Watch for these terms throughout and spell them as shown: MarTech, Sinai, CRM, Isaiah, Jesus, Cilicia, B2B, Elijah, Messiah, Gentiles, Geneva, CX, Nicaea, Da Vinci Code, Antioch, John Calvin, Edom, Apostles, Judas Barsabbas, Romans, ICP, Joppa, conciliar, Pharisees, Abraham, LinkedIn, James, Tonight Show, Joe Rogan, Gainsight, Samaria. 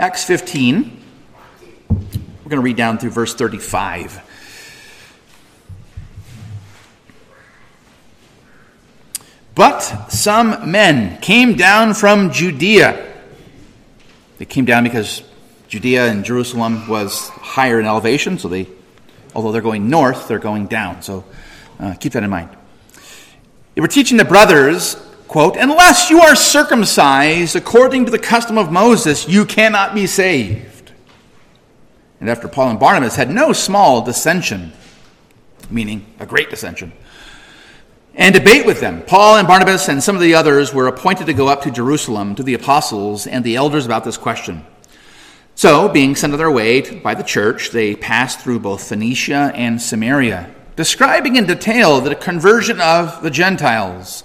Acts 15, we're going to read down through verse 35. But some men came down from Judea. They came down because Judea and Jerusalem was higher in elevation, so they, although they're going north, they're going down. So keep that in mind. They were teaching the brothers, quote, "Unless you are circumcised according to the custom of Moses, you cannot be saved." And after Paul and Barnabas had no small dissension, meaning a great dissension, and debate with them, Paul and Barnabas and some of the others were appointed to go up to Jerusalem to the apostles and the elders about this question. So, being sent on their way by the church, they passed through both Phoenicia and Samaria, describing in detail the conversion of the Gentiles,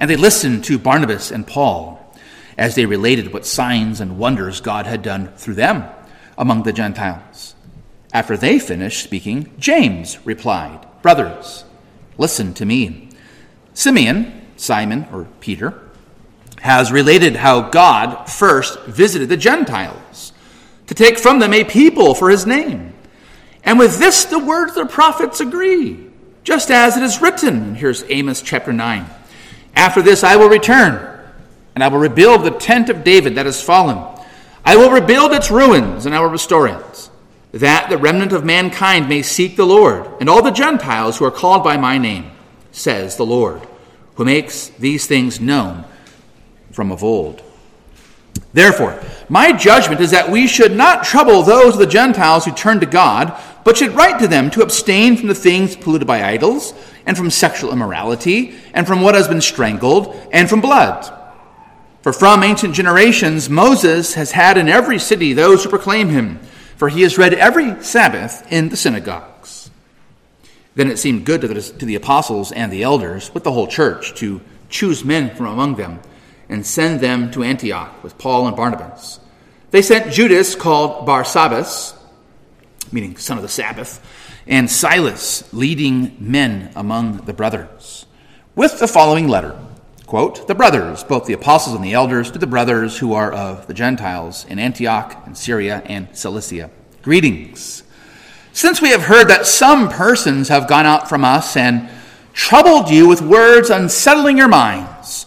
And they listened to Barnabas and Paul as they related what signs and wonders God had done through them among the Gentiles. After they finished speaking, James replied, "Brothers, listen to me. Simon, or Peter, has related how God first visited the Gentiles to take from them a people for his name. And with this the words of the prophets agree, just as it is written." Here's Amos chapter 9. "After this I will return, and I will rebuild the tent of David that has fallen. I will rebuild its ruins, and I will restore it, that the remnant of mankind may seek the Lord, and all the Gentiles who are called by my name, says the Lord, who makes these things known from of old. Therefore, my judgment is that we should not trouble those of the Gentiles who turn to God, but should write to them to abstain from the things polluted by idols, and from sexual immorality, and from what has been strangled, and from blood. For from ancient generations Moses has had in every city those who proclaim him, for he is read every Sabbath in the synagogues." Then it seemed good to the apostles and the elders, with the whole church, to choose men from among them and send them to Antioch with Paul and Barnabas. They sent Judas, called Barsabbas, meaning son of the Sabbath, and Silas, leading men among the brothers, with the following letter, quote, "The brothers, both the apostles and the elders, to the brothers who are of the Gentiles in Antioch and Syria and Cilicia, greetings. Since we have heard that some persons have gone out from us and troubled you with words unsettling your minds,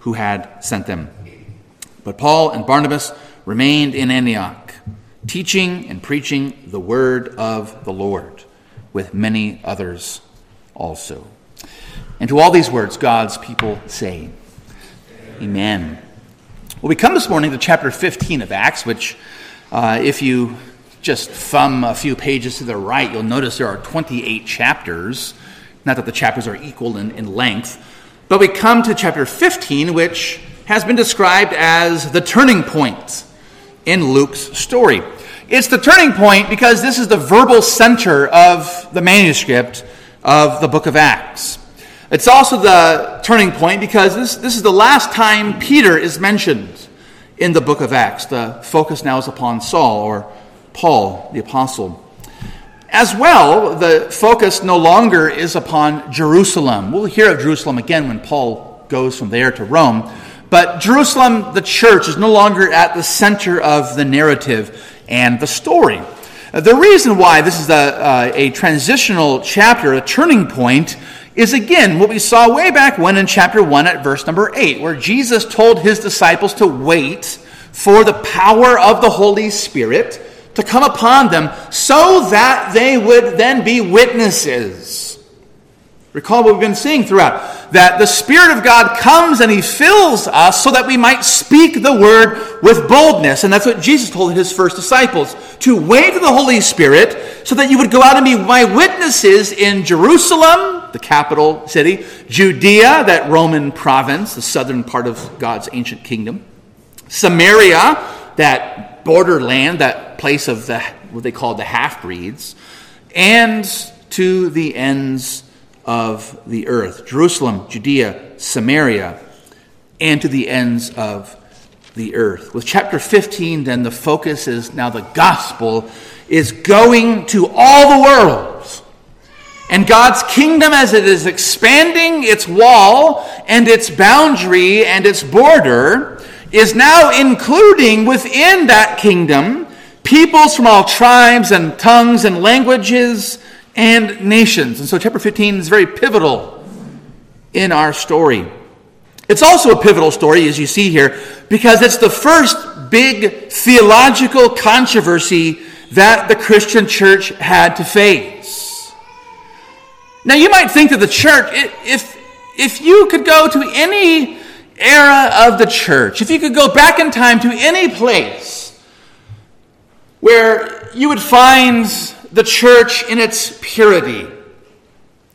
who had sent them. But Paul and Barnabas remained in Antioch, teaching and preaching the word of the Lord, with many others also. And to all these words, God's people say, Amen. Well, we come this morning to chapter 15 of Acts, which if you just thumb a few pages to the right, you'll notice there are 28 chapters. Not that the chapters are equal in length, but we come to chapter 15, which has been described as the turning point in Luke's story. It's the turning point because this is the verbal center of the manuscript of the Book of Acts. It's also the turning point because this is the last time Peter is mentioned in the Book of Acts. The focus now is upon Saul, or Paul, the apostle. As well, the focus no longer is upon Jerusalem. We'll hear of Jerusalem again when Paul goes from there to Rome. But Jerusalem, the church, is no longer at the center of the narrative and the story. The reason why this is a transitional chapter, a turning point, is again what we saw way back when in chapter 1 at verse number 8, where Jesus told his disciples to wait for the power of the Holy Spirit to come upon them so that they would then be witnesses. Recall what we've been seeing throughout, that the Spirit of God comes and he fills us so that we might speak the word with boldness. And that's what Jesus told his first disciples, to wait for the Holy Spirit so that you would go out and be my witnesses in Jerusalem, the capital city, Judea, that Roman province, the southern part of God's ancient kingdom, Samaria, that borderland, that place of the what they call the half-breeds, and to the ends of the earth. Jerusalem, Judea, Samaria, and to the ends of the earth. With chapter 15, then, the focus is now the gospel is going to all the world. And God's kingdom, as it is expanding its wall and its boundary and its border, is now including within that kingdom peoples from all tribes and tongues and languages and nations. And so chapter 15 is very pivotal in our story. It's also a pivotal story, as you see here, because it's the first big theological controversy that the Christian church had to face. Now, you might think that the church, if you could go to any era of the church, if you could go back in time to any place where you would find the church in its purity,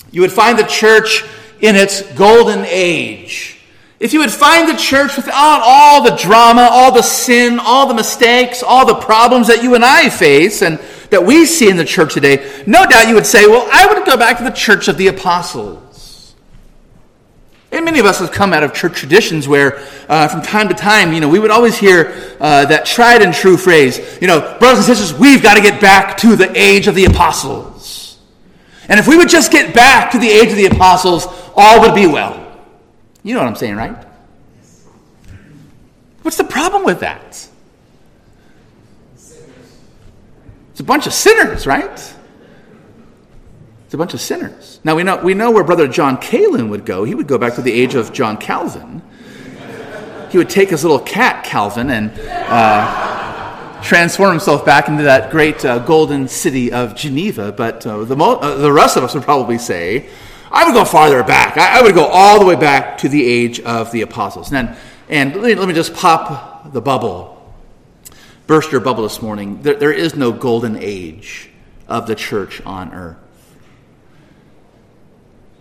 you would find the church in its golden age, if you would find the church without all the drama, all the sin, all the mistakes, all the problems that you and I face and that we see in the church today, no doubt you would say, well, I would go back to the church of the apostles. And many of us have come out of church traditions where from time to time, we would always hear that tried and true phrase, brothers and sisters, we've got to get back to the age of the apostles. And if we would just get back to the age of the apostles, all would be well. You know what I'm saying, right? What's the problem with that? It's a bunch of sinners, right? It's a bunch of sinners. Now, we know where Brother John Calvin would go. He would go back to the age of John Calvin. He would take his little cat, Calvin, and transform himself back into that great golden city of Geneva. But the rest of us would probably say, I would go farther back. I would go all the way back to the age of the apostles. And let me just pop the bubble, burst your bubble this morning. There is no golden age of the church on earth.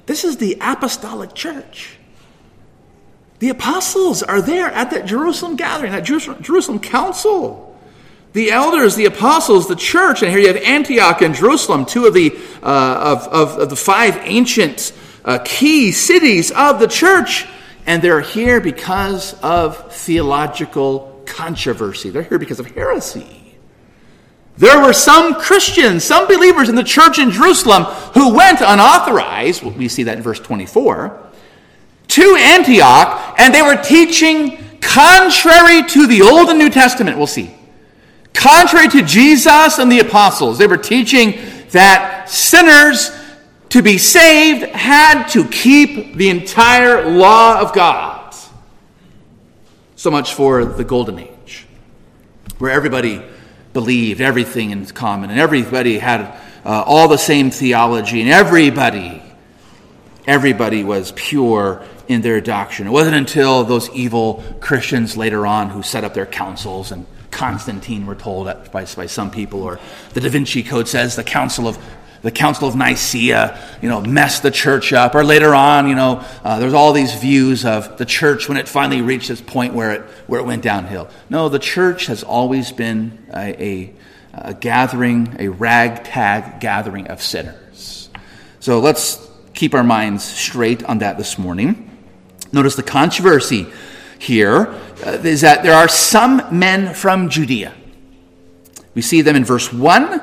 This is the apostolic church. The apostles are there at that Jerusalem gathering, that Jerusalem council. The elders, the apostles, the church, and here you have Antioch and Jerusalem, two of the of the five ancient key cities of the church, and they're here because of theological controversy. They're here because of heresy. There were some Christians, some believers in the church in Jerusalem who went unauthorized, we see that in verse 24, to Antioch, and they were teaching contrary to the Old and New Testament, we'll see. Contrary to Jesus and the apostles, they were teaching that sinners to be saved, had to keep the entire law of God. So much for the Golden Age, where everybody believed everything in common, and everybody had all the same theology, and everybody was pure in their doctrine. It wasn't until those evil Christians later on who set up their councils, and Constantine, we're told by some people, or the Da Vinci Code says the Council of Nicaea, messed the church up. Or later on, there's all these views of the church when it finally reached this point where it went downhill. No, the church has always been a gathering, a ragtag gathering of sinners. So let's keep our minds straight on that this morning. Notice the controversy here is that there are some men from Judea. We see them in verse 1.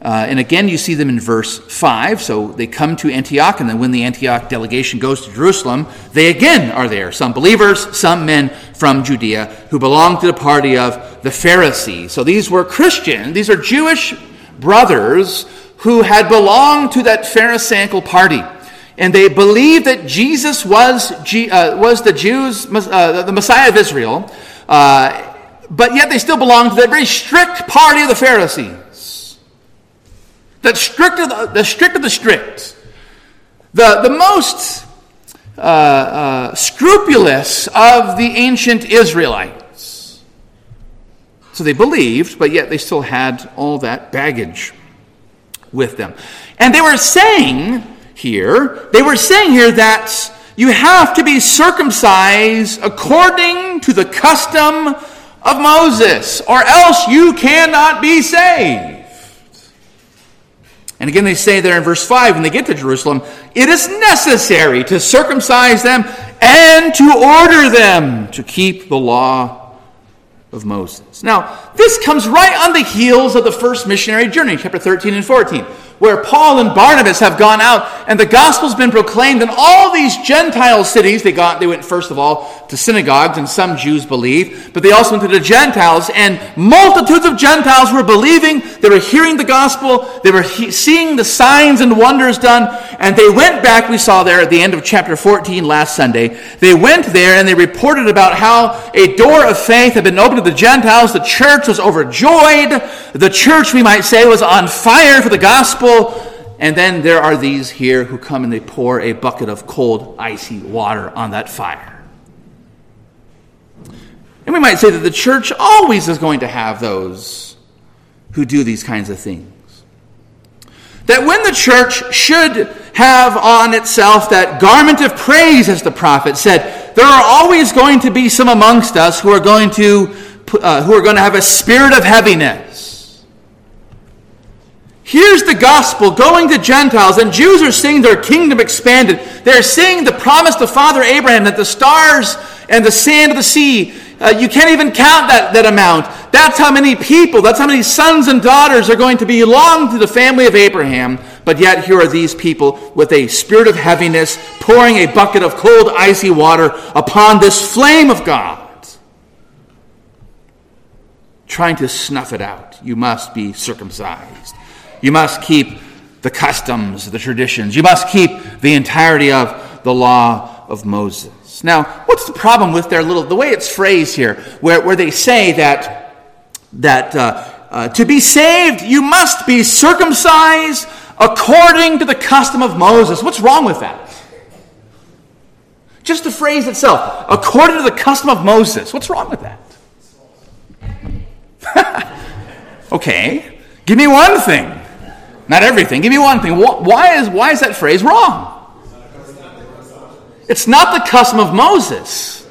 And again, you see them in verse 5. So they come to Antioch, and then when the Antioch delegation goes to Jerusalem, they again are there. Some believers, some men from Judea who belong to the party of the Pharisees. So these were Christians. These are Jewish brothers who had belonged to that Pharisaical party. And they believed that Jesus was the Jews, the Messiah of Israel. But yet they still belonged to that very strict party of the Pharisees. The strict of the strict. The most scrupulous of the ancient Israelites. So they believed, but yet they still had all that baggage with them. And they were saying here that you have to be circumcised according to the custom of Moses, or else you cannot be saved. And again, they say there in verse 5, when they get to Jerusalem, it is necessary to circumcise them and to order them to keep the law of Moses. Now, this comes right on the heels of the first missionary journey, chapter 13 and 14, where Paul and Barnabas have gone out, and the gospel's been proclaimed in all these Gentile cities. They went, first of all, to synagogues, and some Jews believed, but they also went to the Gentiles, and multitudes of Gentiles were believing. They were hearing the gospel. They were seeing the signs and wonders done, and they went back, we saw there at the end of chapter 14 last Sunday, they went there, and they reported about how a door of faith had been opened to the Gentiles. The church was overjoyed. The church, we might say, was on fire for the gospel. And then there are these here who come and they pour a bucket of cold, icy water on that fire. And we might say that the church always is going to have those who do these kinds of things. That when the church should have on itself that garment of praise, as the prophet said, there are always going to be some amongst us who are going to have a spirit of heaviness. Here's the gospel going to Gentiles, and Jews are seeing their kingdom expanded. They're seeing the promise to Father Abraham that the stars and the sand of the sea, you can't even count that amount. That's how many people, that's how many sons and daughters are going to belong to the family of Abraham. But yet here are these people with a spirit of heaviness pouring a bucket of cold, icy water upon this flame of God, trying to snuff it out. You must be circumcised. You must keep the customs, the traditions. You must keep the entirety of the law of Moses. Now, what's the problem with the way it's phrased here, where they say that to be saved, you must be circumcised according to the custom of Moses? What's wrong with that? Just the phrase itself, according to the custom of Moses. What's wrong with that? Okay, give me one thing. Not everything. Give me one thing. Why is that phrase wrong? It's not the custom of Moses.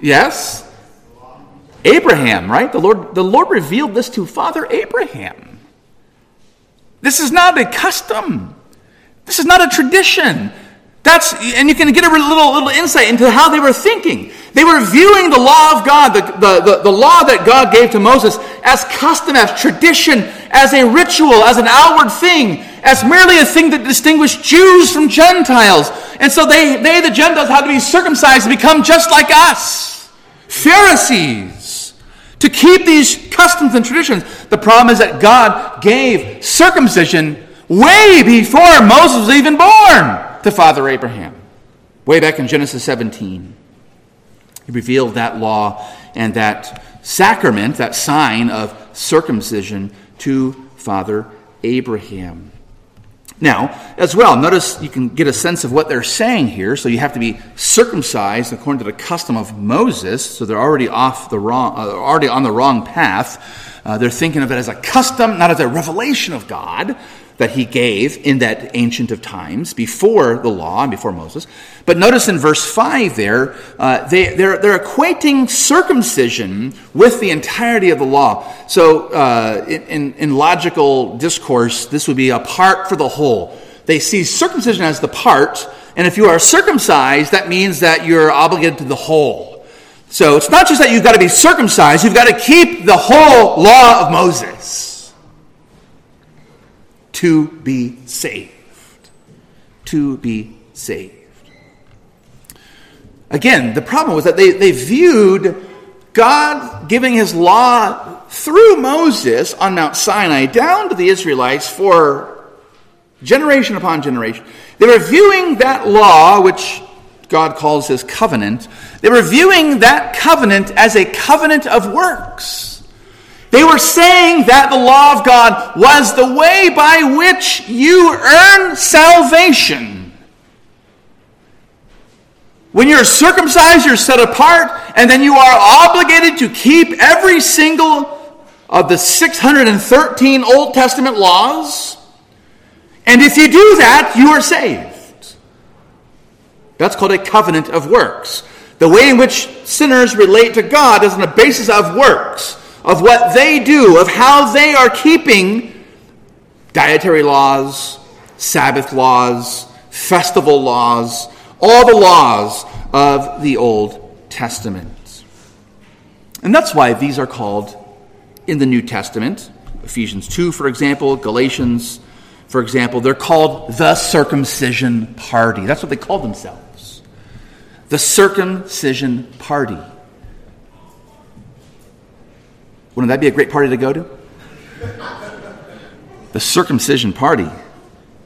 Yes. Abraham, right? The Lord revealed this to Father Abraham. This is not a custom. This is not a tradition. And you can get a little insight into how they were thinking. They were viewing the law of God, the law that God gave to Moses, as custom, as tradition, as a ritual, as an outward thing, as merely a thing that distinguished Jews from Gentiles. And so they the Gentiles, had to be circumcised to become just like us, Pharisees, to keep these customs and traditions. The problem is that God gave circumcision way before Moses was even born to Father Abraham. Way back in Genesis 17, he revealed that law and that sacrament, that sign of circumcision, to Father Abraham. Now, as well, notice you can get a sense of what they're saying here. So you have to be circumcised according to the custom of Moses. So they're already already on the wrong path. They're thinking of it as a custom, not as a revelation of God that he gave in that ancient of times before the law and before Moses. But notice in verse 5 there, they're equating circumcision with the entirety of the law. So in logical discourse, this would be a part for the whole. They see circumcision as the part, and if you are circumcised, that means that you're obligated to the whole. So it's not just that you've got to be circumcised, you've got to keep the whole law of Moses to be saved. To be saved. Again, the problem was that they viewed God giving his law through Moses on Mount Sinai down to the Israelites for generation upon generation. They were viewing that law, which God calls his covenant, they were viewing that covenant as a covenant of works. They were saying that the law of God was the way by which you earn salvation. When you're circumcised, you're set apart, and then you are obligated to keep every single of the 613 Old Testament laws. And if you do that, you are saved. That's called a covenant of works. The way in which sinners relate to God is on the basis of works, of what they do, of how they are keeping dietary laws, Sabbath laws, festival laws, all the laws of the Old Testament. And that's why these are called in the New Testament, Ephesians 2, for example, Galatians, for example, they're called the circumcision party. That's what they call themselves, the circumcision party. Wouldn't that be a great party to go to? The circumcision party.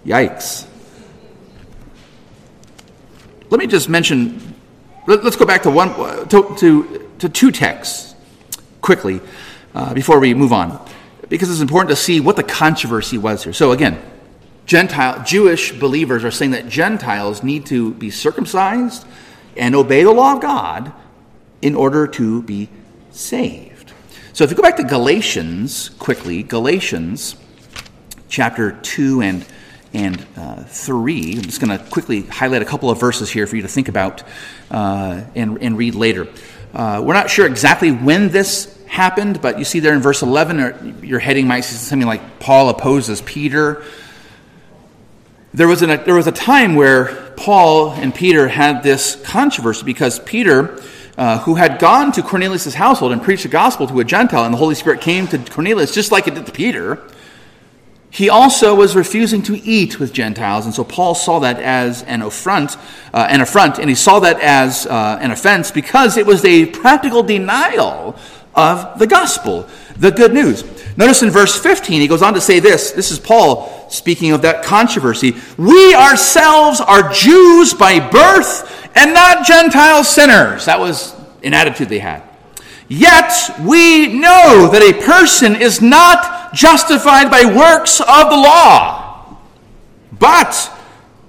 Yikes. Let me just mention, let's go back to two texts quickly before we move on, because it's important to see what the controversy was here. So again, Jewish believers are saying that Gentiles need to be circumcised and obey the law of God in order to be saved. So if you go back to Galatians quickly, Galatians chapter 2 and 3, I'm just going to quickly highlight a couple of verses here for you to think about and read later. We're not sure exactly when this happened, but you see there in verse 11, or your heading might see something like Paul opposes Peter. There was a time where Paul and Peter had this controversy because Peter, who had gone to Cornelius' household and preached the gospel to a Gentile, and the Holy Spirit came to Cornelius just like it did to Peter, he also was refusing to eat with Gentiles. And so Paul saw that as an affront, and he saw that as an offense because it was a practical denial of the gospel, the good news. Notice in verse 15, he goes on to say this. This is Paul speaking of that controversy. We ourselves are Jews by birth, and not Gentile sinners. That was an attitude they had. Yet we know that a person is not justified by works of the law, but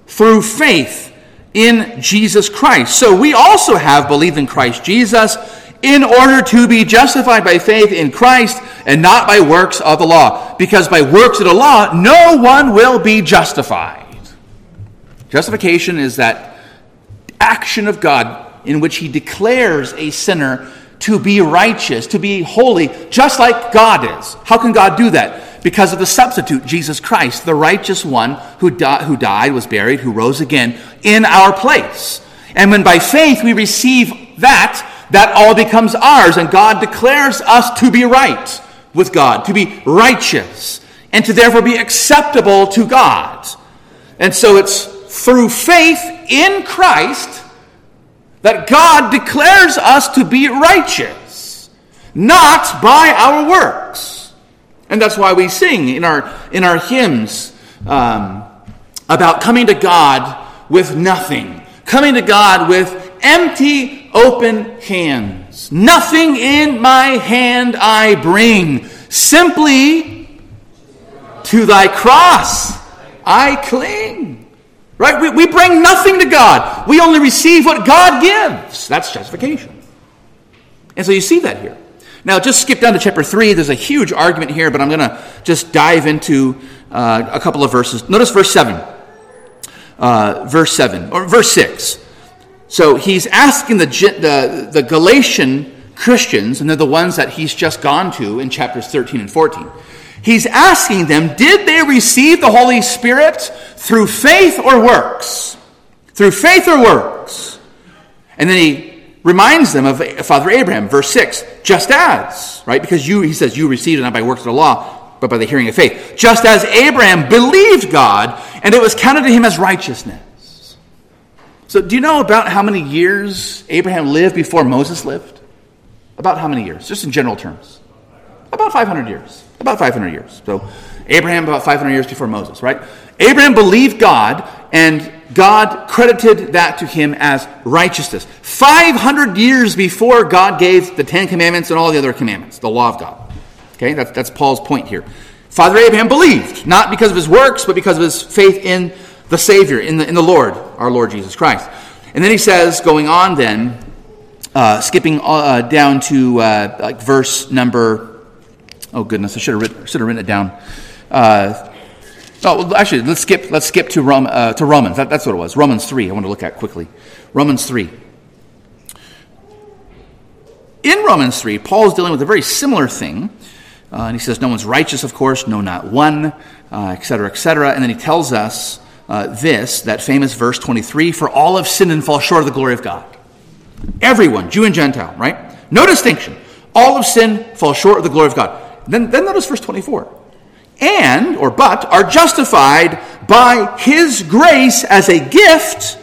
through faith in Jesus Christ. So we also have believed in Christ Jesus in order to be justified by faith in Christ and not by works of the law. Because by works of the law, no one will be justified. Justification is that action of God in which he declares a sinner to be righteous, to be holy, just like God is. How can God do that? Because of the substitute, Jesus Christ, the righteous one who died, was buried, who rose again in our place. And when by faith we receive that all becomes ours, and God declares us to be right with God, to be righteous, and to therefore be acceptable to God. And so it's through faith in Christ that God declares us to be righteous, not by our works. And that's why we sing in our hymns, about coming to God with nothing, coming to God with empty, open hands. Nothing in my hand I bring, simply to thy cross I cling. Right? We bring nothing to God. We only receive what God gives. That's justification. And so you see that here. Now, just skip down to chapter 3. There's a huge argument here, but I'm going to just dive into a couple of verses. Notice verse 7. Verse 6. So he's asking the Galatian Christians, and they're the ones that he's just gone to in chapters 13 and 14. He's asking them, did they receive the Holy Spirit through faith or works? Through faith or works? And then he reminds them of Father Abraham, verse 6, just as, right? Because he says, you received it not by works of the law, but by the hearing of faith. Just as Abraham believed God, and it was counted to him as righteousness. So do you know about how many years Abraham lived before Moses lived? About how many years? Just in general terms. About 500 years. About 500 years. So Abraham about 500 years before Moses, right? Abraham believed God, and God credited that to him as righteousness. 500 years before God gave the Ten Commandments and all the other commandments, the law of God. Okay, that's Paul's point here. Father Abraham believed, not because of his works, but because of his faith in the Savior, in the Lord, our Lord Jesus Christ. And then he says, going on then, skipping down to like verse number, oh goodness, I should have written it down. Actually, let's skip to Romans. That's what it was. Romans 3, I want to look at quickly. Romans 3. In Romans 3, Paul's dealing with a very similar thing. And he says, no one's righteous, of course. No, not one, et cetera, et cetera. And then he tells us that famous verse 23, for all have sinned and fall short of the glory of God. Everyone, Jew and Gentile, right? No distinction. All have sinned, fall short of the glory of God. Then notice verse 24. But are justified by his grace as a gift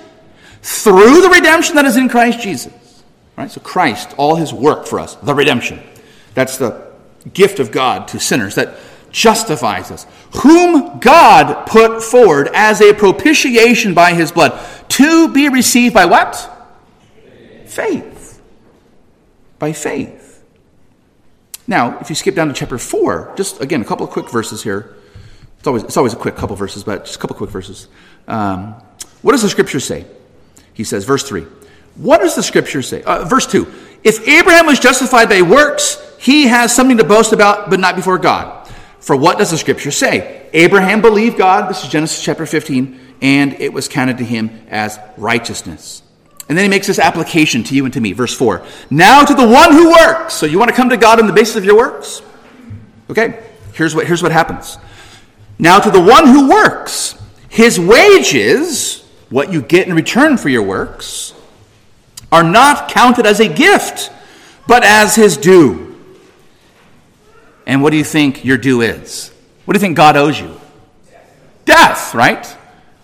through the redemption that is in Christ Jesus. Right? So Christ, all his work for us, the redemption. That's the gift of God to sinners that justifies us. Whom God put forward as a propitiation by his blood to be received by what? Faith. By faith. Now, if you skip down to chapter 4, just, again, a couple of quick verses here. It's always a quick couple of verses, but just a couple of quick verses. What does the Scripture say? He says, verse 3. What does the Scripture say? Verse 2. If Abraham was justified by works, he has something to boast about, but not before God. For what does the Scripture say? Abraham believed God. This is Genesis chapter 15. And it was counted to him as righteousness. And then he makes this application to you and to me. Verse 4. Now to the one who works. So you want to come to God on the basis of your works? Okay, here's what happens. Now to the one who works, his wages, what you get in return for your works, are not counted as a gift, but as his due. And what do you think your due is? What do you think God owes you? Death, right?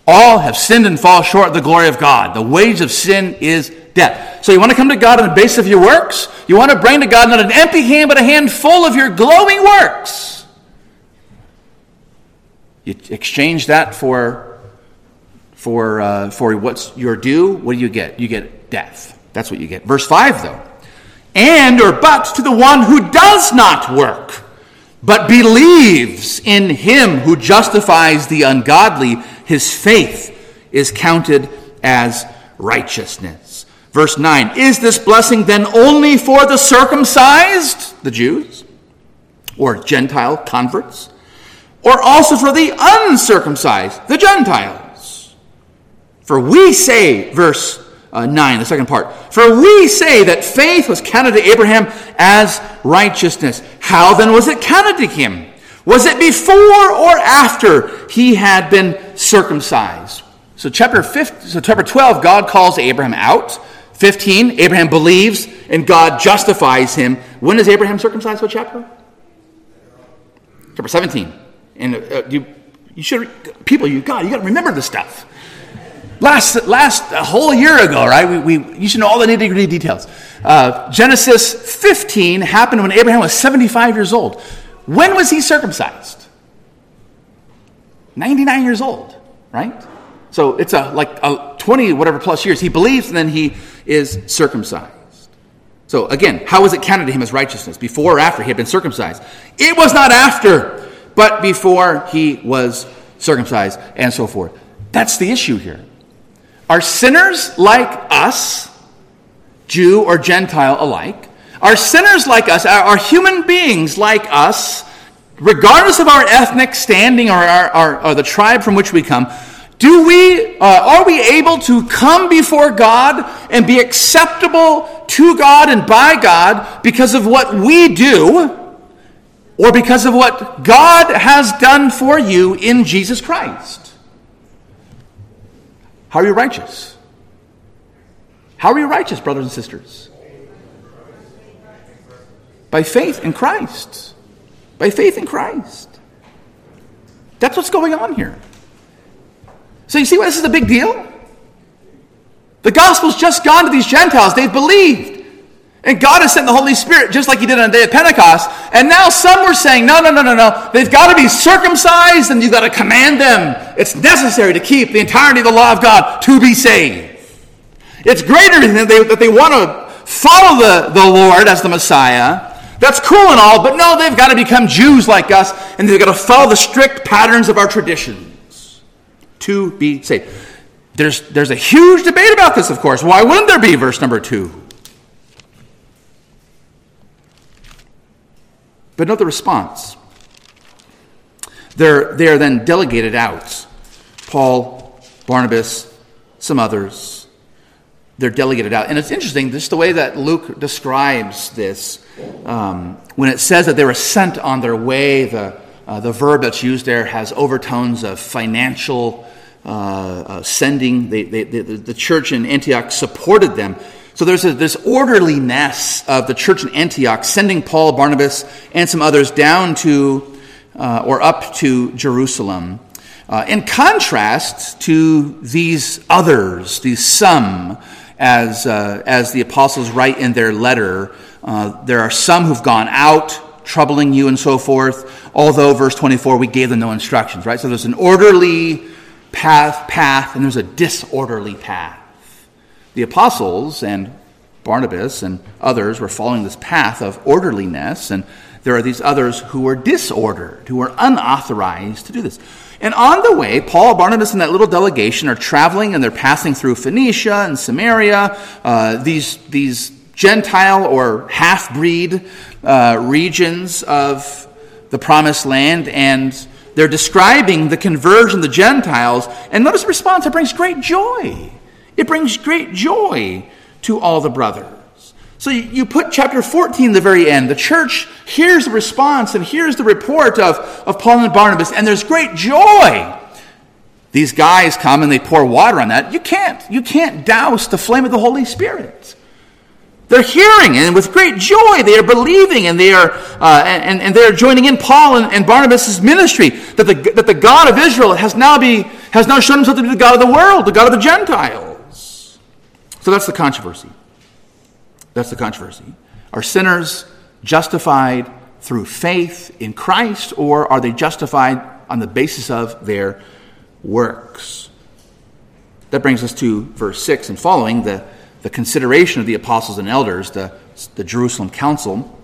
All have sinned and fall short of the glory of God. The wage of sin is death. So you want to come to God on the basis of your works? You want to bring to God not an empty hand, but a hand full of your glowing works. You exchange that for what's your due. What do you get? You get death. That's what you get. Verse 5, though. But to the one who does not work, but believes in him who justifies the ungodly, his faith is counted as righteousness. Verse 9, is this blessing then only for the circumcised, the Jews, or Gentile converts, or also for the uncircumcised, the Gentiles? For we say, verse 9, the second part, for we say that faith was counted to Abraham as righteousness. How then was it counted to him? Was it before or after he had been circumcised? So chapter 12, God calls Abraham out. 15, Abraham believes and God justifies him. When is Abraham circumcised? What chapter? Chapter 17. And you got to remember this stuff. Last a whole year ago, right? You should know all the nitty-gritty details. Genesis 15 happened when Abraham was 75 years old. When was he circumcised? 99 years old, right? So it's like 20 whatever plus years. He believes, and then he is circumcised. So again, how was it counted to him as righteousness? Before or after he had been circumcised? It was not after, but before he was circumcised, and so forth. That's the issue here. Are sinners like us, Jew or Gentile alike, are sinners like us, are human beings like us, regardless of our ethnic standing or the tribe from which we come, are we able to come before God and be acceptable to God and by God because of what we do or because of what God has done for you in Jesus Christ? How are you righteous? How are you righteous, brothers and sisters? By faith in Christ. By faith in Christ. That's what's going on here. So you see why this is a big deal? The gospel's just gone to these Gentiles. They've believed. And God has sent the Holy Spirit just like he did on the day of Pentecost. And now some were saying, no. They've got to be circumcised and you've got to command them. It's necessary to keep the entirety of the law of God to be saved. It's greater than that they want to follow the Lord as the Messiah. That's cool and all, but no, they've got to become Jews like us and they've got to follow the strict patterns of our tradition. To be saved. There's a huge debate about this, of course. Why wouldn't there be? Verse number 2. But note the response. They are then delegated out. Paul, Barnabas, some others. They're delegated out. And it's interesting, just the way that Luke describes this, when it says that they were sent on their way, the verb that's used there has overtones of financial sending. The church in Antioch supported them. So there's this orderliness of the church in Antioch sending Paul, Barnabas, and some others down to or up to Jerusalem. In contrast to these others, these some, as the apostles write in their letter, there are some who've gone out, troubling you and so forth, although verse 24, we gave them no instructions, right? So there's an orderly path, and there's a disorderly path. The apostles and Barnabas and others were following this path of orderliness, and there are these others who were disordered, who were unauthorized to do this. And on the way, Paul, Barnabas, and that little delegation are traveling, and they're passing through Phoenicia and Samaria. These Gentile or half-breed regions of the promised land, and they're describing the conversion of the Gentiles, and notice the response, it brings great joy. It brings great joy to all the brothers. So you put chapter 14 at the very end. The church hears the response and hears the report of Paul and Barnabas, and there's great joy. These guys come and they pour water on that. You can't douse the flame of the Holy Spirit. They're hearing, and with great joy they are believing, and they are joining in Paul and Barnabas' ministry that the God of Israel has now shown himself to be the God of the world, the God of the Gentiles. So that's the controversy. Are sinners justified through faith in Christ, or are they justified on the basis of their works? That brings us to verse 6 and following, the consideration of the apostles and elders, the Jerusalem Council,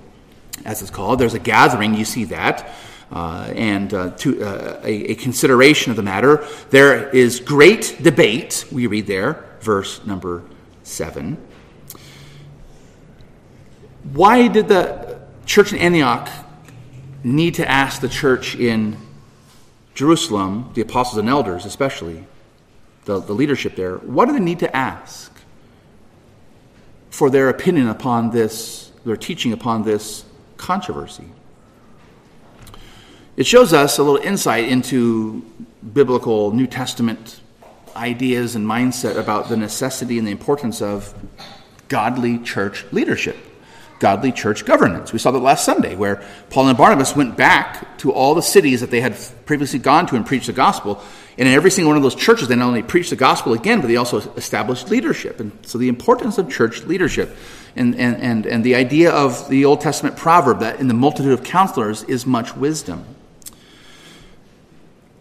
as it's called. There's a gathering, you see that, and a consideration of the matter. There is great debate, we read there, verse number 7. Why did the church in Antioch need to ask the church in Jerusalem, the apostles and elders especially, the leadership there, what do they need to ask for their opinion upon this, their teaching upon this controversy? It shows us a little insight into biblical New Testament ideas and mindset about the necessity and the importance of godly church leadership, godly church governance. We saw that last Sunday where Paul and Barnabas went back to all the cities that they had previously gone to and preached the gospel. And in every single one of those churches, they not only preached the gospel again, but they also established leadership. And so the importance of church leadership and the idea of the Old Testament proverb that in the multitude of counselors is much wisdom.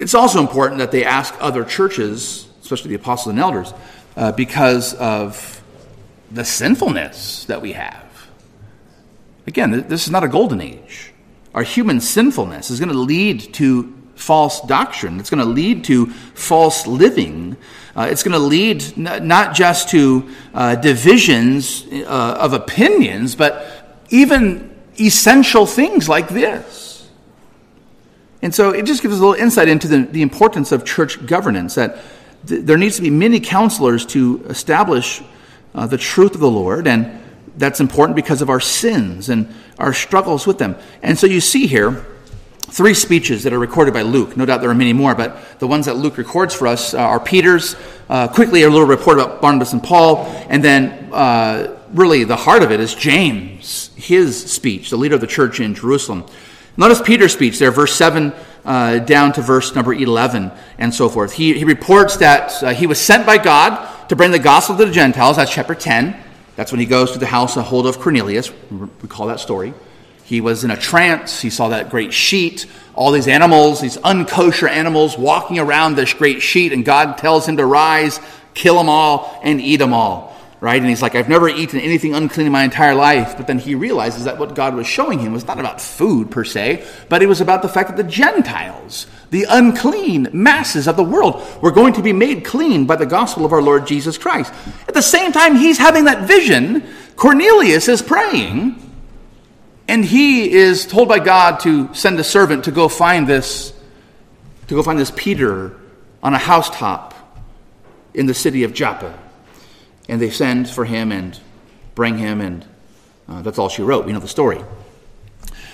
It's also important that they ask other churches, especially the apostles and elders, because of the sinfulness that we have. Again, this is not a golden age. Our human sinfulness is going to lead to false doctrine. It's going to lead to false living. It's going to lead not just to divisions of opinions, but even essential things like this. And so it just gives us a little insight into the importance of church governance, that there needs to be many counselors to establish the truth of the Lord, and that's important because of our sins and our struggles with them. And so you see here three speeches that are recorded by Luke. No doubt there are many more, but the ones that Luke records for us are Peter's, quickly a little report about Barnabas and Paul, and then really the heart of it is James, his speech, the leader of the church in Jerusalem. Notice Peter's speech there, verse 7 down to verse number 11 and so forth. He reports that he was sent by God to bring the gospel to the Gentiles. That's chapter 10. That's when he goes to the household of Cornelius. We recall that story. He was in a trance. He saw that great sheet, all these animals, these unkosher animals walking around this great sheet, and God tells him to rise, kill them all, and eat them all, right? And he's like, I've never eaten anything unclean in my entire life. But then he realizes that what God was showing him was not about food per se, but it was about the fact that the Gentiles, the unclean masses of the world, were going to be made clean by the gospel of our Lord Jesus Christ. At the same time he's having that vision, Cornelius is praying, and he is told by God to send a servant to go find this Peter on a housetop in the city of Joppa. And they send for him and bring him, and that's all she wrote. We know the story.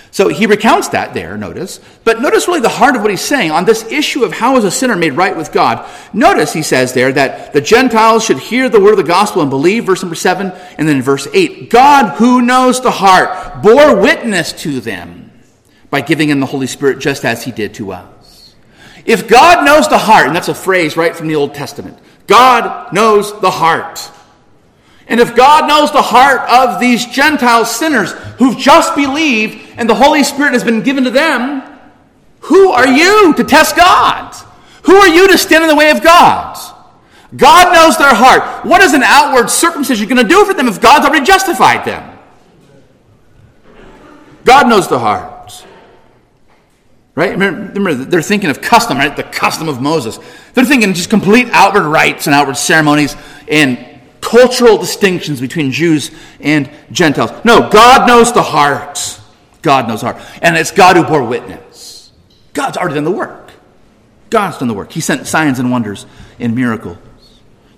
So he recounts that there, notice. But notice really the heart of what he's saying on this issue of how is a sinner made right with God. Notice he says there that the Gentiles should hear the word of the gospel and believe, verse number 7, and then verse 8. God, who knows the heart, bore witness to them by giving them the Holy Spirit just as he did to us. If God knows the heart, and that's a phrase right from the Old Testament, God knows the heart. And if God knows the heart of these Gentile sinners who've just believed and the Holy Spirit has been given to them, who are you to test God? Who are you to stand in the way of God? God knows their heart. What is an outward circumcision going to do for them if God's already justified them? God knows the heart. Right? Remember, they're thinking of custom, right? The custom of Moses. They're thinking just complete outward rites and outward ceremonies and cultural distinctions between Jews and Gentiles. No, God knows the heart. God knows the heart. And it's God who bore witness. God's already done the work. God's done the work. He sent signs and wonders and miracles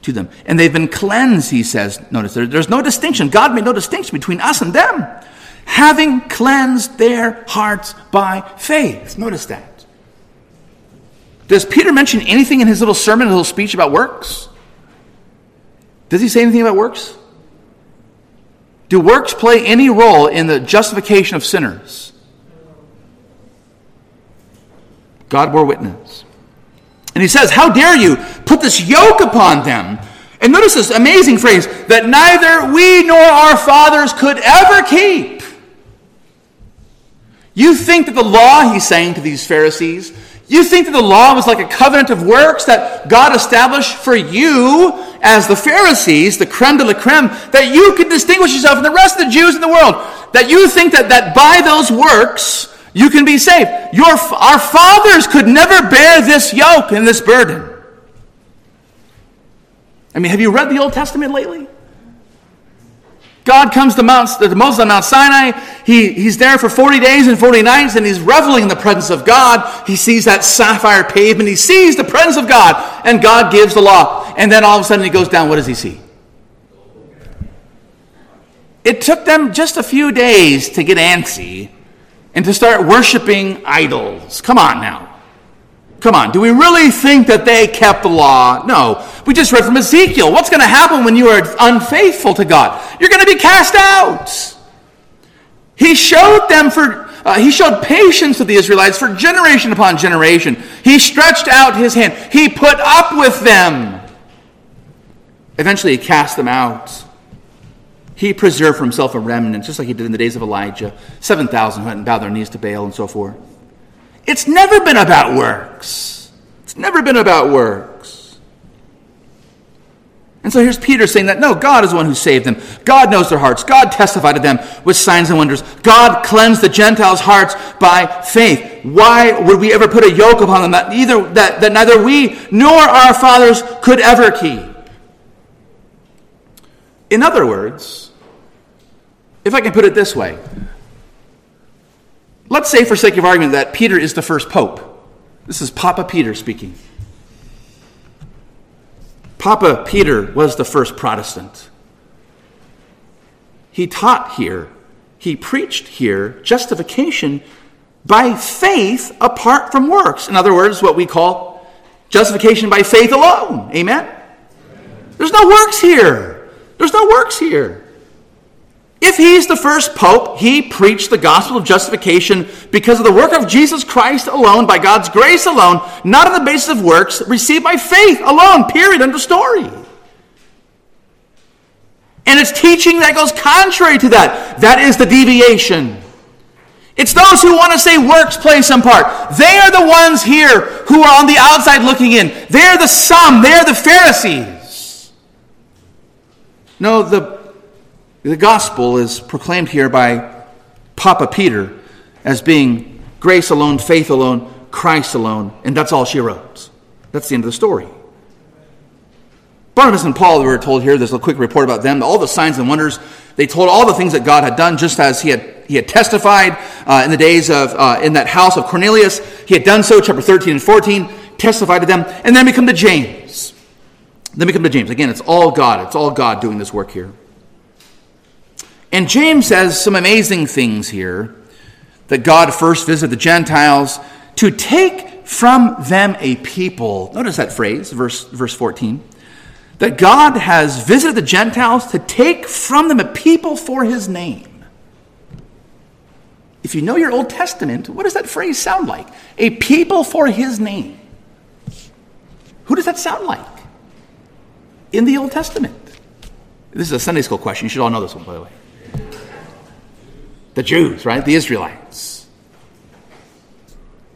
to them. And they've been cleansed, he says. Notice, there's no distinction. God made no distinction between us and them. Having cleansed their hearts by faith. Notice that. Does Peter mention anything in his little sermon, his little speech about works? Does he say anything about works? Do works play any role in the justification of sinners? God bore witness. And he says, how dare you put this yoke upon them? And notice this amazing phrase, that neither we nor our fathers could ever keep. You think that the law, he's saying to these Pharisees, you think that the law was like a covenant of works that God established for you as the Pharisees, the creme de la creme, that you could distinguish yourself from the rest of the Jews in the world. That you think that by those works you can be saved. Our fathers could never bear this yoke and this burden. I mean, have you read the Old Testament lately? God comes to Moses on Mount Sinai. He's there for 40 days and 40 nights, and he's reveling in the presence of God. He sees that sapphire pavement. He sees the presence of God, and God gives the law. And then all of a sudden he goes down. What does he see? It took them just a few days to get antsy and to start worshiping idols. Come on now. Come on, do we really think that they kept the law? No. We just read from Ezekiel. What's going to happen when you are unfaithful to God? You're going to be cast out. He showed patience to the Israelites for generation upon generation. He stretched out his hand. He put up with them. Eventually he cast them out. He preserved for himself a remnant, just like he did in the days of Elijah. 7,000 who hadn't bowed their knees to Baal and so forth. It's never been about works. It's never been about works. And so here's Peter saying that, no, God is the one who saved them. God knows their hearts. God testified to them with signs and wonders. God cleansed the Gentiles' hearts by faith. Why would we ever put a yoke upon them that neither we nor our fathers could ever keep? In other words, if I can put it this way, let's say for sake of argument that Peter is the first pope. This is Papa Peter speaking. Papa Peter was the first Protestant. He taught here, he preached here, justification by faith apart from works. In other words, what we call justification by faith alone. Amen? There's no works here. There's no works here. If he's the first pope, he preached the gospel of justification because of the work of Jesus Christ alone, by God's grace alone, not on the basis of works, received by faith alone, period, end of story. And it's teaching that goes contrary to that. That is the deviation. It's those who want to say works play some part. They are the ones here who are on the outside looking in. They're the sum. They're the Pharisees. No, the gospel is proclaimed here by Papa Peter as being grace alone, faith alone, Christ alone, and that's all she wrote. That's the end of the story. Barnabas and Paul, we were told here, there's a quick report about them, all the signs and wonders. They told all the things that God had done, just as he had testified in the days of, in that house of Cornelius. He had done so, chapter 13 and 14, testified to them. And then we come to James. Again, it's all God. It's all God doing this work here. And James says some amazing things here, that God first visited the Gentiles to take from them a people. Notice that phrase, verse 14, that God has visited the Gentiles to take from them a people for his name. If you know your Old Testament, what does that phrase sound like? A people for his name. Who does that sound like in the Old Testament? This is a Sunday school question. You should all know this one, by the way. The Jews, right? The Israelites.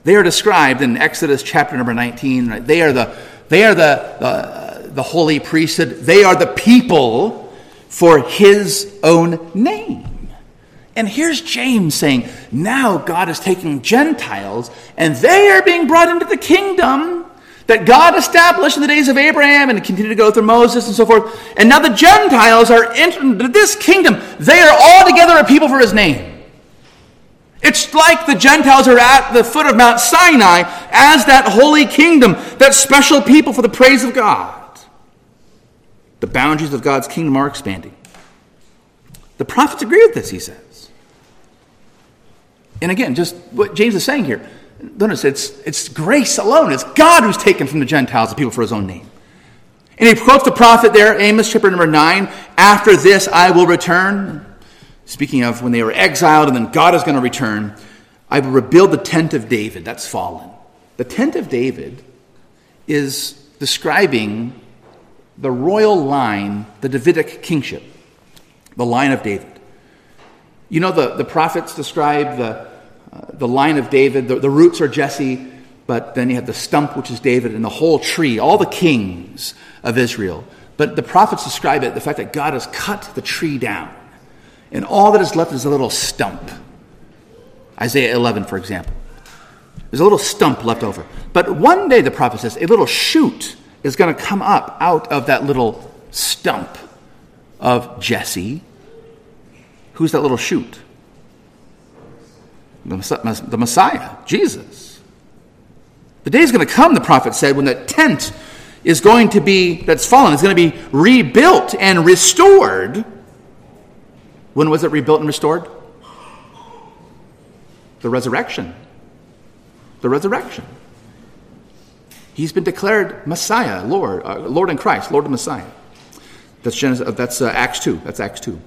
They are described in Exodus chapter number 19. Right? They are the holy priesthood. They are the people for his own name. And here's James saying, now God is taking Gentiles and they are being brought into the kingdom that God established in the days of Abraham and continued to go through Moses and so forth. And now the Gentiles are entered into this kingdom. They are all together a people for his name. It's like the Gentiles are at the foot of Mount Sinai as that holy kingdom, that special people for the praise of God. The boundaries of God's kingdom are expanding. The prophets agree with this, he says. And again, just what James is saying here. Notice, it's grace alone. It's God who's taken from the Gentiles the people for his own name. And he quotes the prophet there, Amos chapter number 9, after this I will return. Speaking of when they were exiled and then God is going to return. I will rebuild the tent of David. That's fallen. The tent of David is describing the royal line, the Davidic kingship, the line of David. You know, the prophets describe the line of David, the roots are Jesse, but then you have the stump, which is David, and the whole tree, all the kings of Israel. But the prophets describe it, the fact that God has cut the tree down, and all that is left is a little stump. Isaiah 11, for example. There's a little stump left over. But one day, the prophet says, a little shoot is going to come up out of that little stump of Jesse. Who's that little shoot? The Messiah, Jesus. The day is going to come, the prophet said, when that tent is going to be, that's fallen, is going to be rebuilt and restored. When was it rebuilt and restored? The resurrection. The resurrection. He's been declared Messiah, Lord and Christ, Lord and Messiah. That's Genesis. That's Acts 2. That's Acts 2.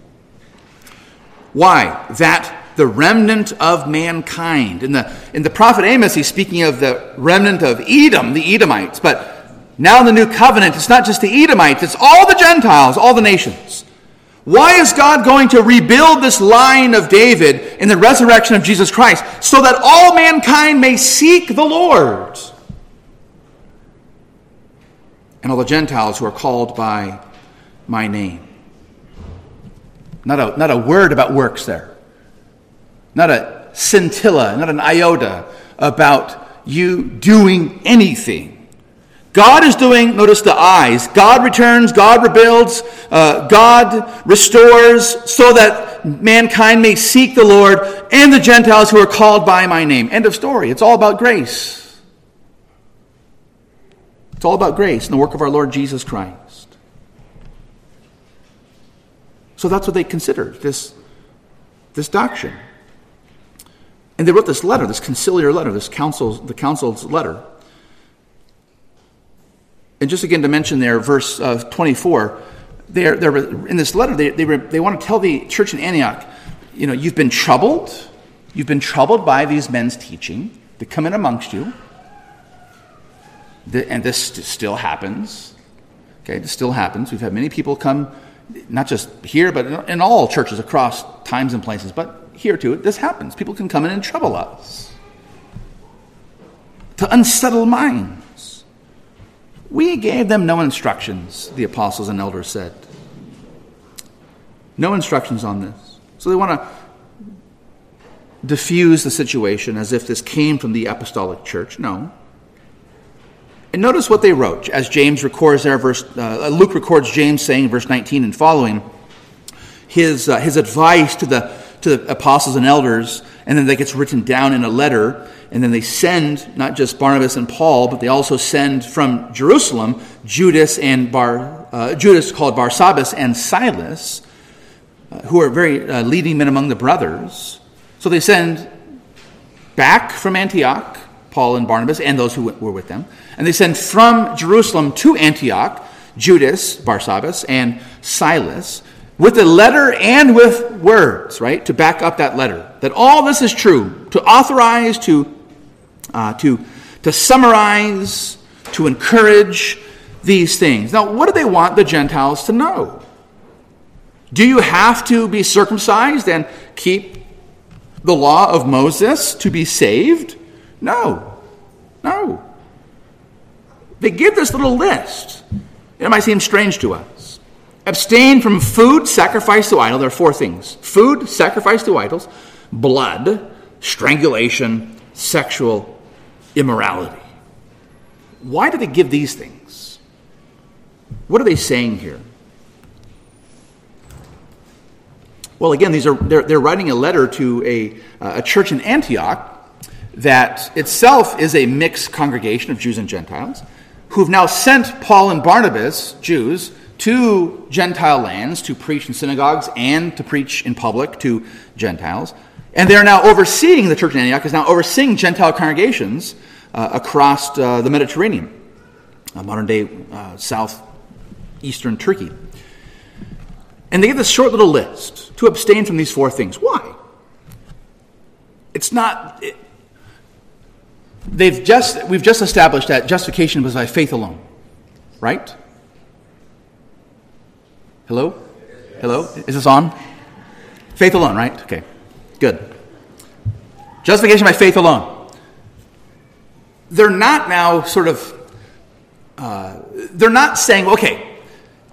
Why? That the remnant of mankind. In the prophet Amos, he's speaking of the remnant of Edom, the Edomites. But now in the new covenant, it's not just the Edomites, it's all the Gentiles, all the nations. Why is God going to rebuild this line of David in the resurrection of Jesus Christ? So that all mankind may seek the Lord. and all the Gentiles who are called by my name. Not a word about works there. Not a scintilla, not an iota about you doing anything. God is doing, notice the eyes, God returns, God rebuilds, God restores so that mankind may seek the Lord and the Gentiles who are called by my name. End of story. It's all about grace. It's all about grace and the work of our Lord Jesus Christ. So that's what they considered, this doctrine. And they wrote this letter, this conciliar letter, the council's letter. And just again to mention there, verse 24, they're in this letter, they want to tell the church in Antioch, you know, you've been troubled by these men's teaching that come in amongst you, and this still happens. Okay, this still happens. We've had many people come, not just here, but in all churches across times and places, but here too, this happens. People can come in and trouble us, to unsettle minds. We gave them no instructions, the apostles and elders said. No instructions on this. So they want to diffuse the situation as if this came from the apostolic church. No. And notice what they wrote, as James records there, Luke records James saying, verse 19 and following, his advice to the apostles and elders, and then that gets written down in a letter, and then they send not just Barnabas and Paul, but they also send from Jerusalem Judas and Judas called Barsabbas and Silas, who are very leading men among the brothers. So they send back from Antioch Paul and Barnabas and those who were with them, and they send from Jerusalem to Antioch Judas Barsabbas and Silas, with a letter and with words, right, to back up that letter, that all this is true, to authorize, to summarize, to encourage these things. Now, what do they want the Gentiles to know? Do you have to be circumcised and keep the law of Moses to be saved? No. They give this little list. It might seem strange to us. Abstain from food sacrificed to idols. There are four things: food sacrificed to idols, blood, strangulation, sexual immorality. Why do they give these things? What are they saying here? Well, again, they're writing a letter to a church in Antioch that itself is a mixed congregation of Jews and Gentiles, who've now sent Paul and Barnabas, Jews, to Gentile lands to preach in synagogues and to preach in public to Gentiles. And they're now overseeing, the church in Antioch is now overseeing Gentile congregations across the Mediterranean, modern-day southeastern Turkey. And they give this short little list to abstain from these four things. Why? It's not... We've just established that justification was by faith alone, right? Hello? Yes. Hello? Is this on? Faith alone, right? Okay, good. Justification by faith alone. They're not now sort of, they're not saying, okay,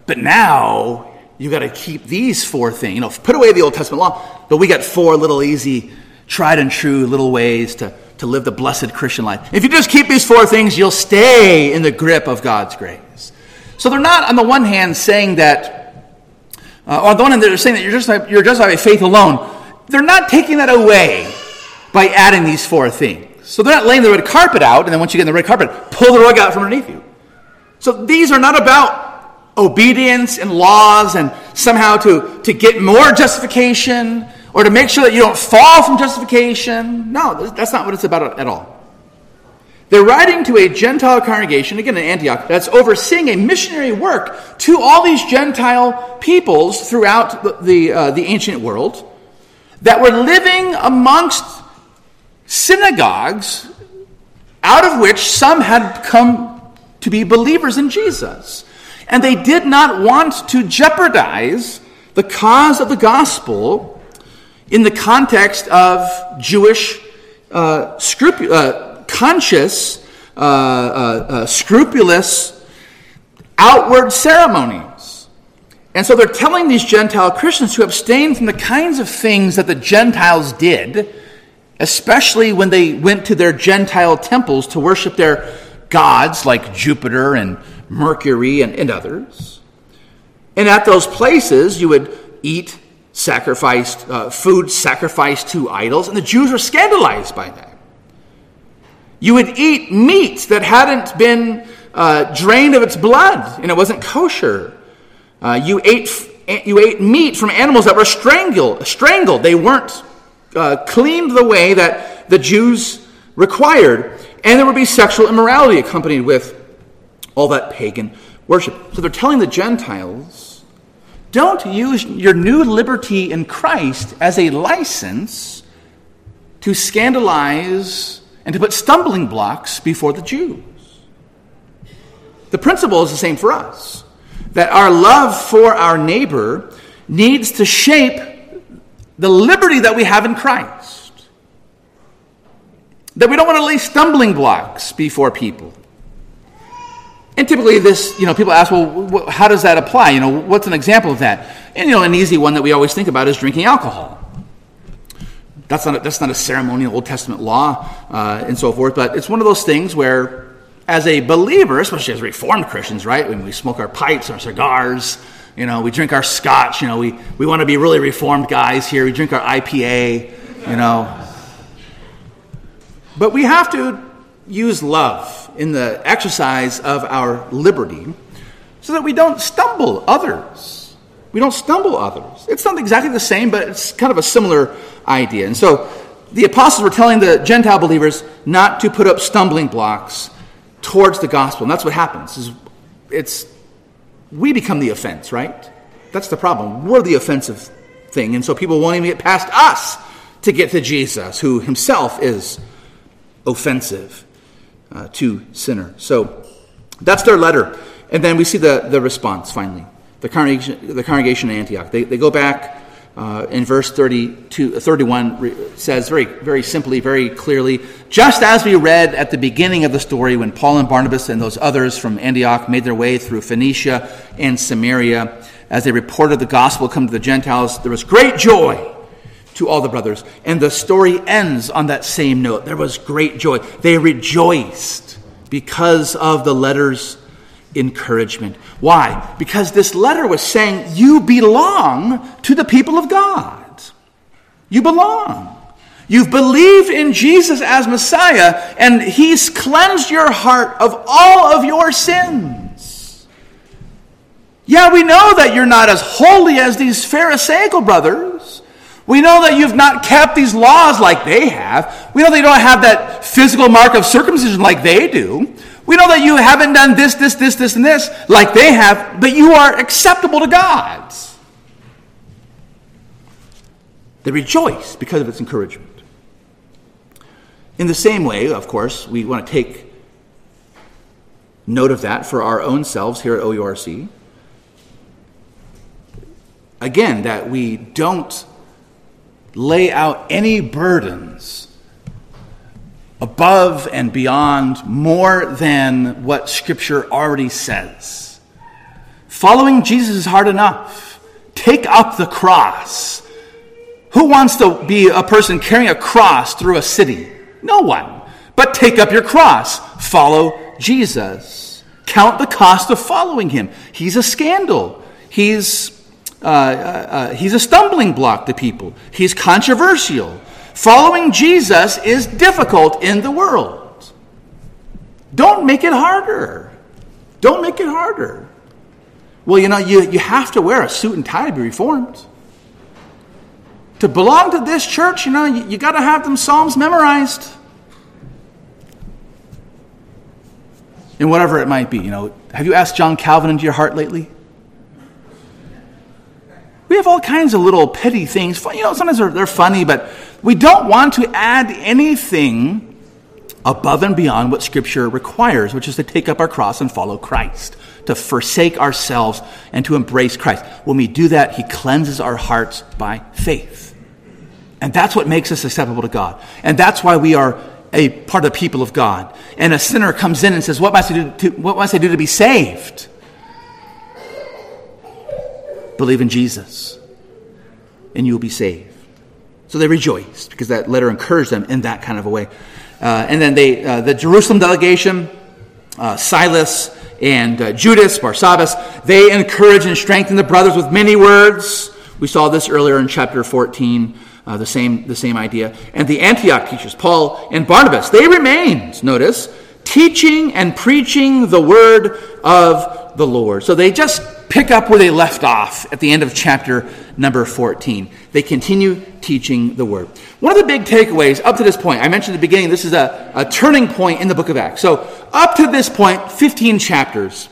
but now you got to keep these four things. You know, put away the Old Testament law, but we got four little easy, tried and true little ways to live the blessed Christian life. If you just keep these four things, you'll stay in the grip of God's grace. So they're not, on the one hand, saying that, on the one hand, they're saying that you're just by faith alone. They're not taking that away by adding these four things. So they're not laying the red carpet out, and then once you get in the red carpet, pull the rug out from underneath you. So these are not about obedience and laws and somehow to get more justification or to make sure that you don't fall from justification. No, that's not what it's about at all. They're writing to a Gentile congregation, again in Antioch, that's overseeing a missionary work to all these Gentile peoples throughout the ancient world that were living amongst synagogues out of which some had come to be believers in Jesus. And they did not want to jeopardize the cause of the gospel in the context of Jewish scrupulous outward ceremonies. And so they're telling these Gentile Christians to abstain from the kinds of things that the Gentiles did, especially when they went to their Gentile temples to worship their gods like Jupiter and Mercury and others. And at those places, you would eat food sacrificed to idols, and the Jews were scandalized by that. You would eat meat that hadn't been drained of its blood, and it wasn't kosher. You ate meat from animals that were strangled. They weren't cleaned the way that the Jews required, and there would be sexual immorality accompanied with all that pagan worship. So they're telling the Gentiles, don't use your new liberty in Christ as a license to scandalize and to put stumbling blocks before the Jews. The principle is the same for us, that our love for our neighbor needs to shape the liberty that we have in Christ. That we don't want to lay stumbling blocks before people. And typically this, people ask, well, how does that apply? What's an example of that? And, an easy one that we always think about is drinking alcohol. That's not a ceremonial Old Testament law and so forth, but it's one of those things where as a believer, especially as Reformed Christians, right, when we smoke our pipes, our cigars, we drink our scotch, we want to be really Reformed guys here. We drink our IPA, But we have to use love in the exercise of our liberty so that we don't stumble others. It's not exactly the same, but it's kind of a similar idea. And so the apostles were telling the Gentile believers not to put up stumbling blocks towards the gospel. And that's what happens. We become the offense, right? That's the problem. We're the offensive thing. And so people won't even get past us to get to Jesus, who himself is offensive to sinner. So that's their letter. And then we see the response finally. The congregation in Antioch. They go back in verse 31 says very, very simply, very clearly, just as we read at the beginning of the story when Paul and Barnabas and those others from Antioch made their way through Phoenicia and Samaria, as they reported the gospel come to the Gentiles, there was great joy to all the brothers. And the story ends on that same note. There was great joy. They rejoiced because of the letter's encouragement. Why? Because this letter was saying, you belong to the people of God. You belong. You've believed in Jesus as Messiah, and he's cleansed your heart of all of your sins. Yeah, we know that you're not as holy as these Pharisaical brothers. We know that you've not kept these laws like they have. We know they don't have that physical mark of circumcision like they do. We know that you haven't done this, and this like they have, but you are acceptable to God. They rejoice because of its encouragement. In the same way, of course, we want to take note of that for our own selves here at OURC. Again, that we don't lay out any burdens above and beyond more than what Scripture already says. Following Jesus is hard enough. Take up the cross. Who wants to be a person carrying a cross through a city? No one. But take up your cross. Follow Jesus. Count the cost of following him. He's a scandal. He's a stumbling block to people. He's controversial. Following Jesus is difficult in the world. Don't make it harder. Well, you have to wear a suit and tie to be reformed. To belong to this church, you got to have them Psalms memorized. And whatever it might be, have you asked John Calvin into your heart lately? We have all kinds of little petty things. Sometimes they're funny, but we don't want to add anything above and beyond what Scripture requires, which is to take up our cross and follow Christ, to forsake ourselves and to embrace Christ. When we do that, he cleanses our hearts by faith. And that's what makes us acceptable to God. And that's why we are a part of the people of God. And a sinner comes in and says, what must I do to be saved? Believe in Jesus, and you'll be saved. So they rejoiced because that letter encouraged them in that kind of a way. And then they, the Jerusalem delegation, Silas and Judas Barsabbas, they encouraged and strengthened the brothers with many words. We saw this earlier in chapter 14, the same idea. And the Antioch teachers, Paul and Barnabas, they remained, notice, teaching and preaching the word of the Lord. So they just pick up where they left off at the end of chapter number 14. They continue teaching the word. One of the big takeaways up to this point, I mentioned at the beginning, this is a turning point in the book of Acts. So up to this point, 15 chapters.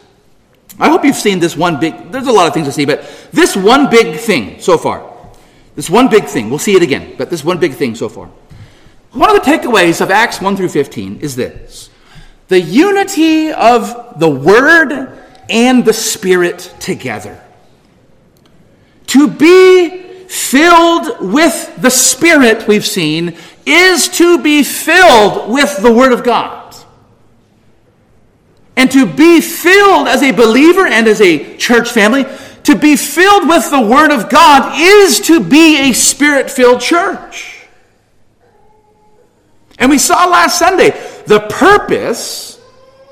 I hope you've seen this one big, there's a lot of things to see, but this one big thing so far. This one big thing, we'll see it again, but this one big thing so far. One of the takeaways of Acts 1 through 15 is this. The unity of the Word and the Spirit together. To be filled with the Spirit, we've seen, is to be filled with the Word of God. And to be filled as a believer and as a church family, to be filled with the Word of God is to be a Spirit-filled church. And we saw last Sunday, the purpose,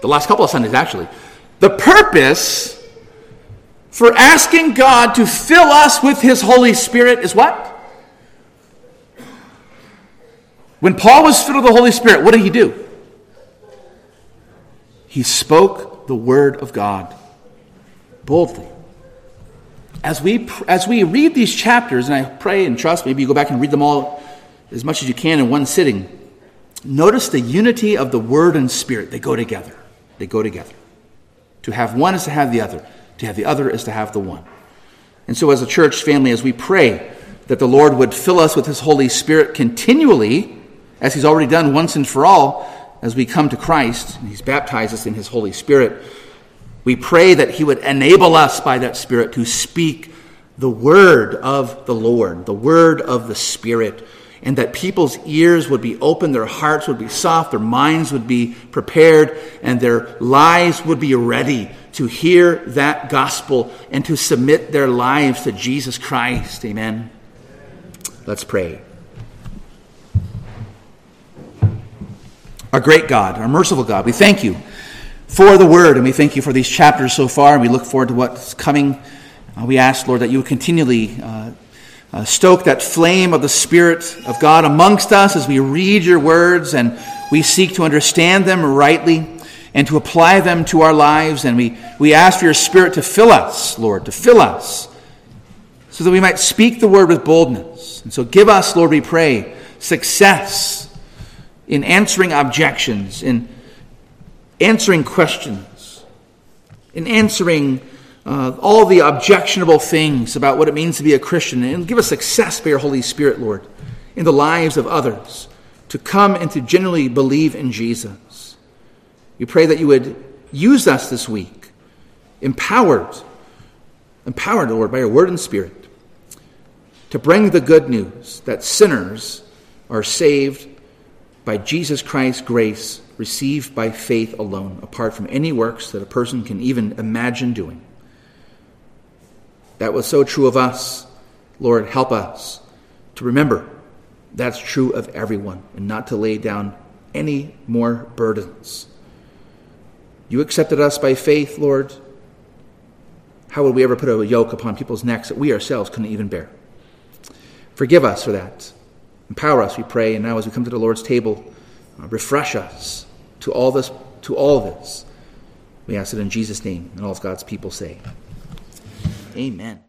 the last couple of Sundays actually, the purpose for asking God to fill us with His Holy Spirit is what? When Paul was filled with the Holy Spirit, what did he do? He spoke the Word of God boldly. As we read these chapters, and I pray and trust, maybe you go back and read them all as much as you can in one sitting, notice the unity of the Word and Spirit. They go together. They go together. To have one is to have the other. To have the other is to have the one. And so as a church family, as we pray that the Lord would fill us with His Holy Spirit continually, as He's already done once and for all, as we come to Christ, and He's baptized us in His Holy Spirit, we pray that He would enable us by that Spirit to speak the word of the Lord, the word of the Spirit, and that people's ears would be open, their hearts would be soft, their minds would be prepared, and their lives would be ready to hear that gospel and to submit their lives to Jesus Christ. Amen. Let's pray. Our great God, our merciful God, we thank You for the Word, and we thank You for these chapters so far, and we look forward to what's coming. We ask, Lord, that You would continually stoke that flame of the Spirit of God amongst us as we read Your words, and we seek to understand them rightly and to apply them to our lives. And we ask for Your Spirit to fill us, Lord, to fill us so that we might speak the word with boldness. And so give us, Lord, we pray, success in answering objections, in answering questions, in answering all the objectionable things about what it means to be a Christian. And give us success by Your Holy Spirit, Lord, in the lives of others to come and to genuinely believe in Jesus. We pray that You would use us this week, empowered, Lord, by Your Word and Spirit, to bring the good news that sinners are saved by Jesus Christ's grace, received by faith alone, apart from any works that a person can even imagine doing. That was so true of us. Lord, help us to remember that's true of everyone and not to lay down any more burdens. You accepted us by faith, Lord. How would we ever put a yoke upon people's necks that we ourselves couldn't even bear? Forgive us for that. Empower us, we pray. And now as we come to the Lord's table, refresh us to all this. We ask it in Jesus' name, and all of God's people say, Amen.